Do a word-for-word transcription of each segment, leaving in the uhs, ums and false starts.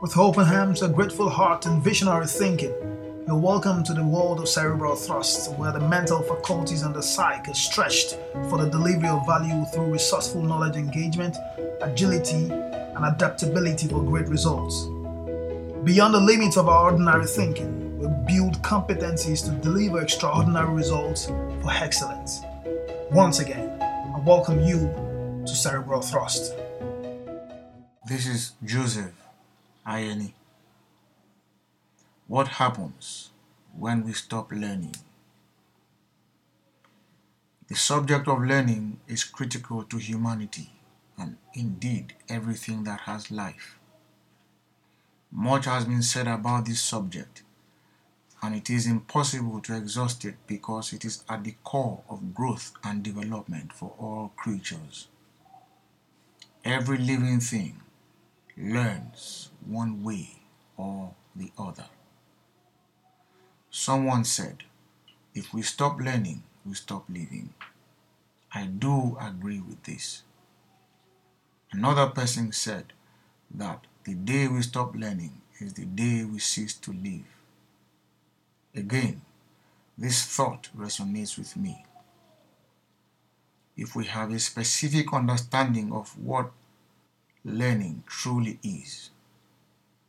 With open hands, a grateful heart, and visionary thinking, you're welcome to the world of Cerebral Thrust, where the mental faculties and the psyche are stretched for the delivery of value through resourceful knowledge engagement, agility, and adaptability for great results. Beyond the limits of our ordinary thinking, we build competencies to deliver extraordinary results for excellence. Once again, I welcome you to Cerebral Thrust. This is Joseph Iyani. What happens when we stop learning? The subject of learning is critical to humanity and indeed everything that has life. Much has been said about this subject, and it is impossible to exhaust it because it is at the core of growth and development for all creatures. Every living thing learns one way or the other. Someone said, if we stop learning, we stop living. I do agree with this. Another person said that the day we stop learning is the day we cease to live. Again, this thought resonates with me. If we have a specific understanding of what learning truly is,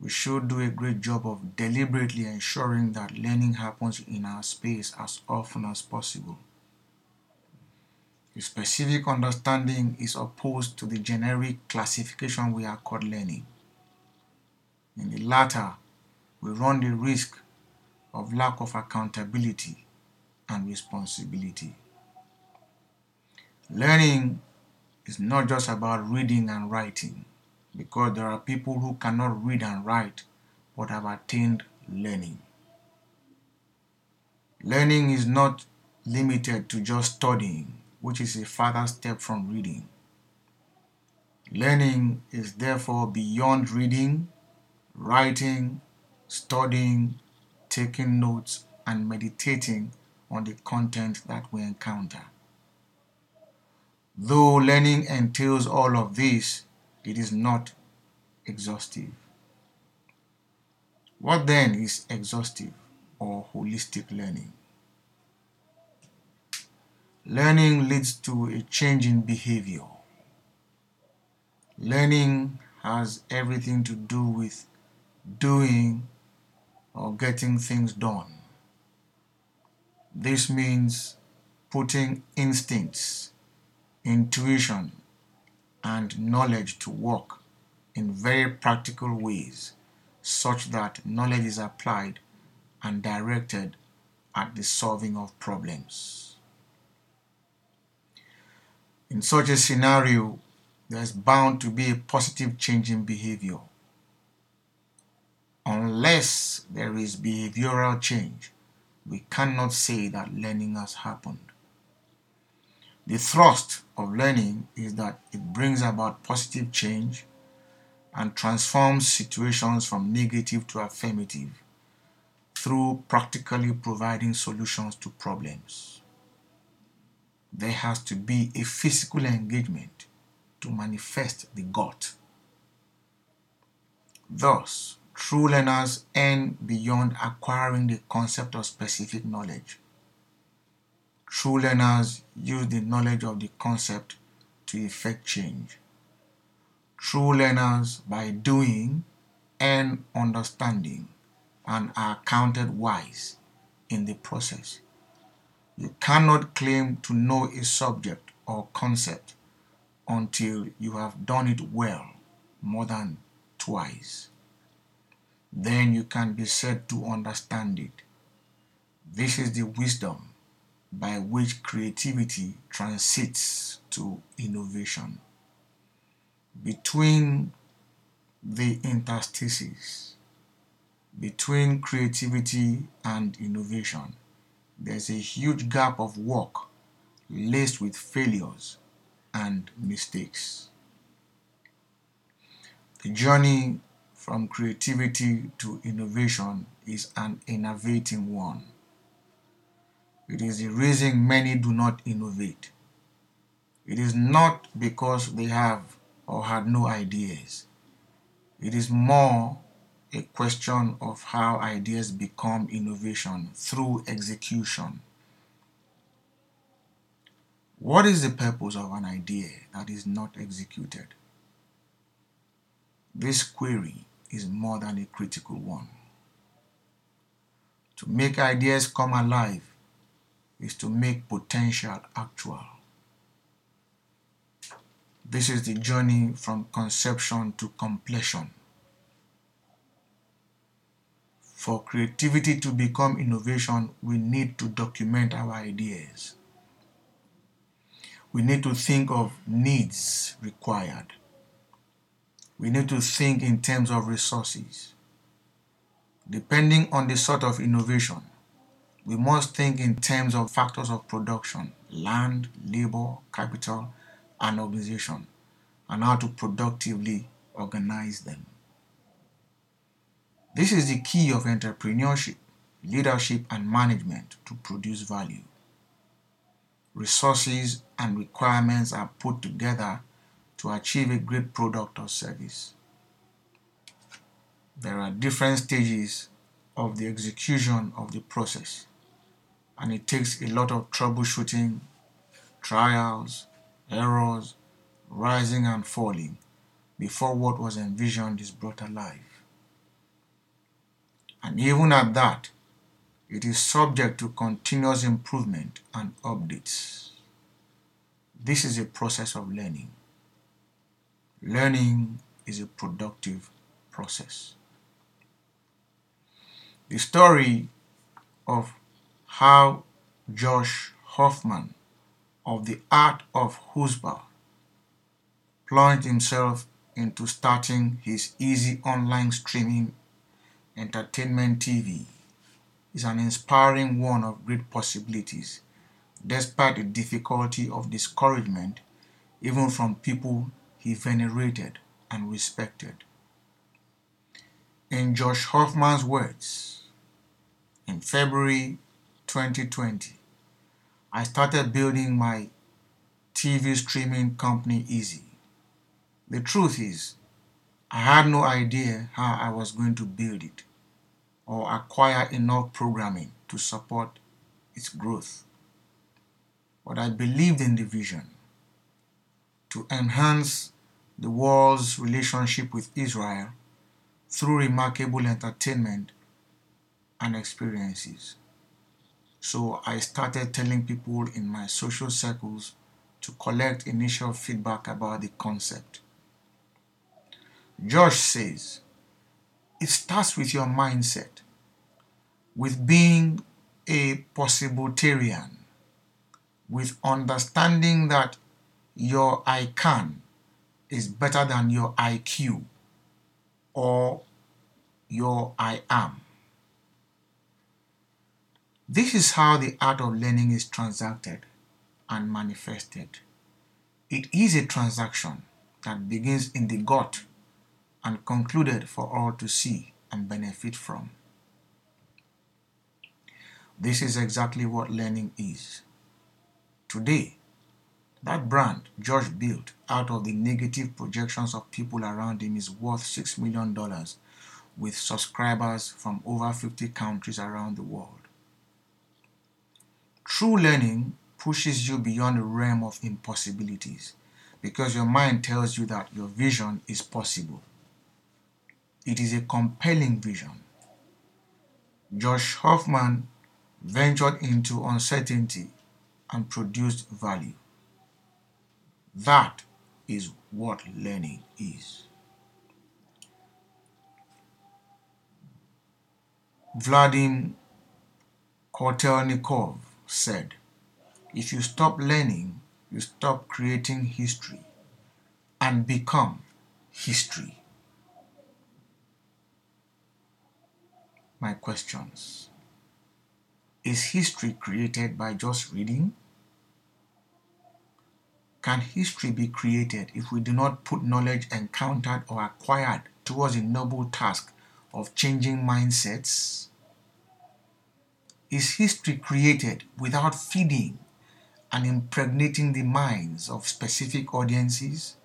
we should do a great job of deliberately ensuring that learning happens in our space as often as possible. A specific understanding is opposed to the generic classification we are called learning. In the latter, we run the risk of lack of accountability and responsibility. Learning is not just about reading and writing, because there are people who cannot read and write but have attained learning. Learning is not limited to just studying, which is a further step from reading. Learning is therefore beyond reading, writing, studying, taking notes, and meditating on the content that we encounter. Though learning entails all of this, it is not exhaustive. What then is exhaustive or holistic learning? Learning leads to a change in behavior. Learning has everything to do with doing or getting things done. This means putting instincts, intuition, and knowledge to work in very practical ways, such that knowledge is applied and directed at the solving of problems. In such a scenario, there's bound to be a positive change in behavior, unless there is behavioral change. We cannot say that learning has happened. The thrust of learning is that it brings about positive change and transforms situations from negative to affirmative through practically providing solutions to problems. There has to be a physical engagement to manifest the gut. Thus, true learners end beyond acquiring the concept of specific knowledge. True learners use the knowledge of the concept to effect change. True learners, by doing, earn understanding and are counted wise in the process. You cannot claim to know a subject or concept until you have done it well more than twice. Then you can be said to understand it. This is the wisdom by which creativity transits to innovation. Between the interstices, between creativity and innovation, there's a huge gap of work laced with failures and mistakes. The journey from creativity to innovation is an innovating one. It is the reason many do not innovate. It is not because they have or had no ideas. It is more a question of how ideas become innovation through execution. What is the purpose of an idea that is not executed? This query is more than a critical one. To make ideas come alive is to make potential actual. This is the journey from conception to completion. For creativity to become innovation, we need to document our ideas. We need to think of needs required. We need to think in terms of resources. Depending on the sort of innovation, we must think in terms of factors of production, land, labor, capital, and organization, and how to productively organize them. This is the key of entrepreneurship, leadership, and management to produce value. Resources and requirements are put together to achieve a great product or service. There are different stages of the execution of the process, and it takes a lot of troubleshooting, trials, errors, rising and falling before what was envisioned is brought alive. And even at that, it is subject to continuous improvement and updates. This is a process of learning. Learning is a productive process. The story of how Josh Hoffman of the Art of Husba plunged himself into starting his Easy online streaming entertainment T V is an inspiring one of great possibilities, despite the difficulty of discouragement, even from people he venerated and respected. In Josh Hoffman's words, in February twenty twenty, I started building my T V streaming company Easy. The truth is, I had no idea how I was going to build it or acquire enough programming to support its growth. But I believed in the vision to enhance the world's relationship with Israel through remarkable entertainment and experiences. So I started telling people in my social circles to collect initial feedback about the concept. Josh says, it starts with your mindset, with being a possibilitarian, with understanding that your I can is better than your I Q or your I am. This is how the art of learning is transacted and manifested. It is a transaction that begins in the gut and concluded for all to see and benefit from. This is exactly what learning is. Today, that brand Josh built out of the negative projections of people around him is worth six million dollars with subscribers from over fifty countries around the world. True learning pushes you beyond the realm of impossibilities because your mind tells you that your vision is possible. It is a compelling vision. Josh Hoffman ventured into uncertainty and produced value. That is what learning is. Vladimir Kotelnikov said, if you stop learning, you stop creating history and become history. My questions. Is history created by just reading? Can history be created if we do not put knowledge encountered or acquired towards a noble task of changing mindsets? Is history created without feeding and impregnating the minds of specific audiences?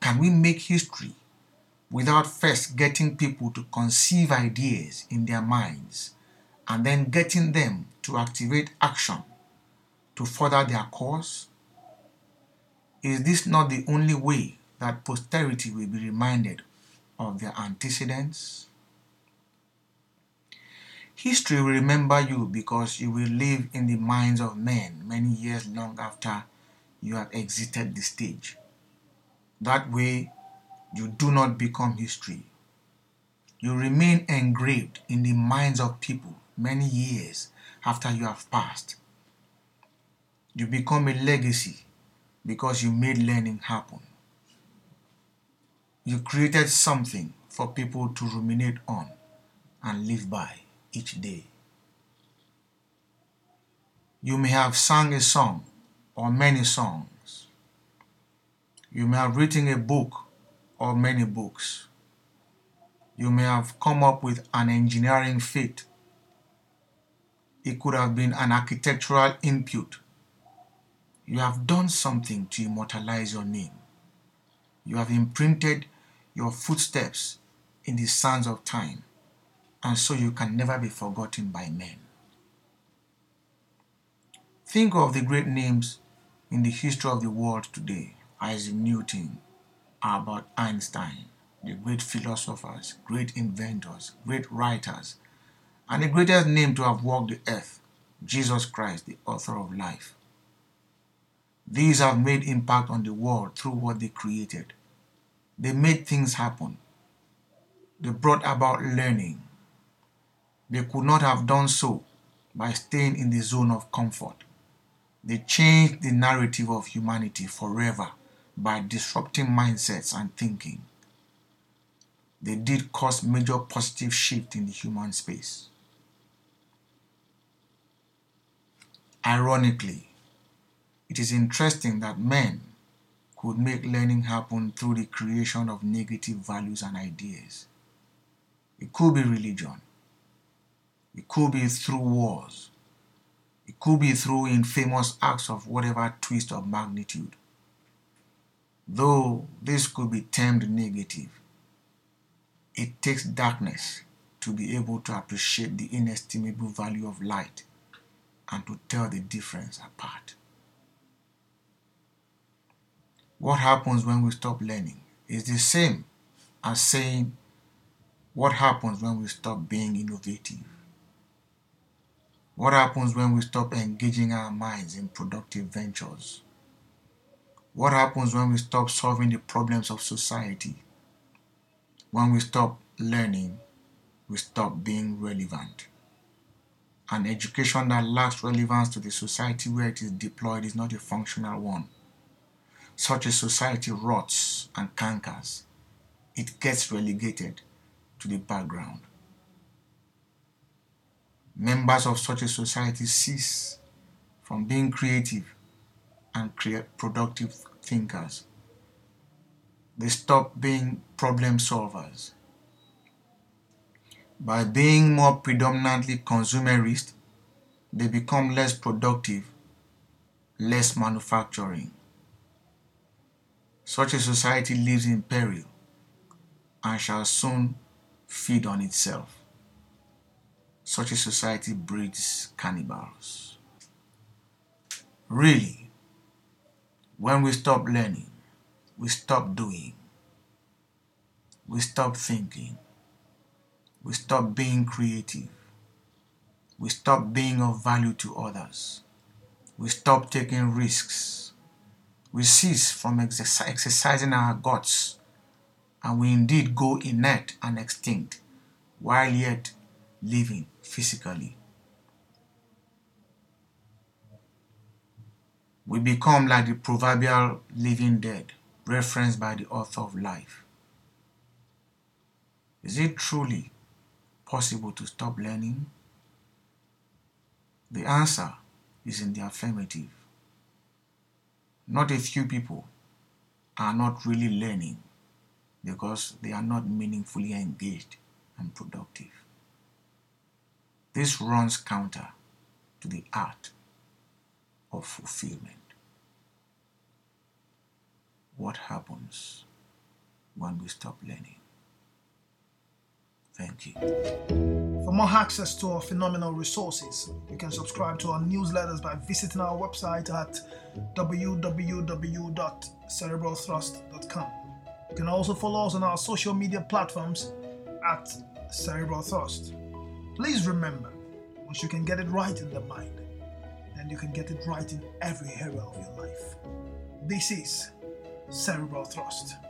Can we make history without first getting people to conceive ideas in their minds and then getting them to activate action to further their cause? Is this not the only way that posterity will be reminded of their antecedents? History will remember you because you will live in the minds of men many years long after you have exited the stage. That way, you do not become history. You remain engraved in the minds of people many years after you have passed. You become a legacy because you made learning happen. You created something for people to ruminate on and live by each day. You may have sung a song or many songs. You may have written a book or many books. You may have come up with an engineering feat. It could have been an architectural input. You have done something to immortalize your name. You have imprinted your footsteps in the sands of time, and so you can never be forgotten by men. Think of the great names in the history of the world today: Isaac Newton, Albert Einstein, the great philosophers, great inventors, great writers, and the greatest name to have walked the earth, Jesus Christ, the author of life. These have made impact on the world through what they created. They made things happen. They brought about learning. They could not have done so by staying in the zone of comfort. They changed the narrative of humanity forever by disrupting mindsets and thinking. They did cause major positive shift in the human space. Ironically, it is interesting that men could make learning happen through the creation of negative values and ideas. It could be religion. It could be through wars. It could be through infamous acts of whatever twist of magnitude. Though this could be termed negative, it takes darkness to be able to appreciate the inestimable value of light and to tell the difference apart. What happens when we stop learning is the same as saying what happens when we stop being innovative. What happens when we stop engaging our minds in productive ventures? What happens when we stop solving the problems of society? When we stop learning, we stop being relevant. An education that lacks relevance to the society where it is deployed is not a functional one. Such a society rots and cankers. It gets relegated to the background. Members of such a society cease from being creative and create productive thinkers. They stop being problem solvers. By being more predominantly consumerist, they become less productive, less manufacturing. Such a society lives in peril and shall soon feed on itself. Such a society breeds cannibals. Really, when we stop learning, we stop doing, we stop thinking, we stop being creative, we stop being of value to others, we stop taking risks, we cease from ex- exercising our guts, and we indeed go inert and extinct while yet living physically. We become like the proverbial living dead, referenced by the author of life. Is it truly possible to stop learning? The answer is in the affirmative. Not a few people are not really learning because they are not meaningfully engaged and productive. This runs counter to the art of fulfillment. What happens when we stop learning? Thank you. For more access to our phenomenal resources, you can subscribe to our newsletters by visiting our website at w w w dot cerebral thrust dot com. You can also follow us on our social media platforms at Cerebral Thrust. Please remember, once you can get it right in the mind, then you can get it right in every area of your life. This is Cerebral Thrust.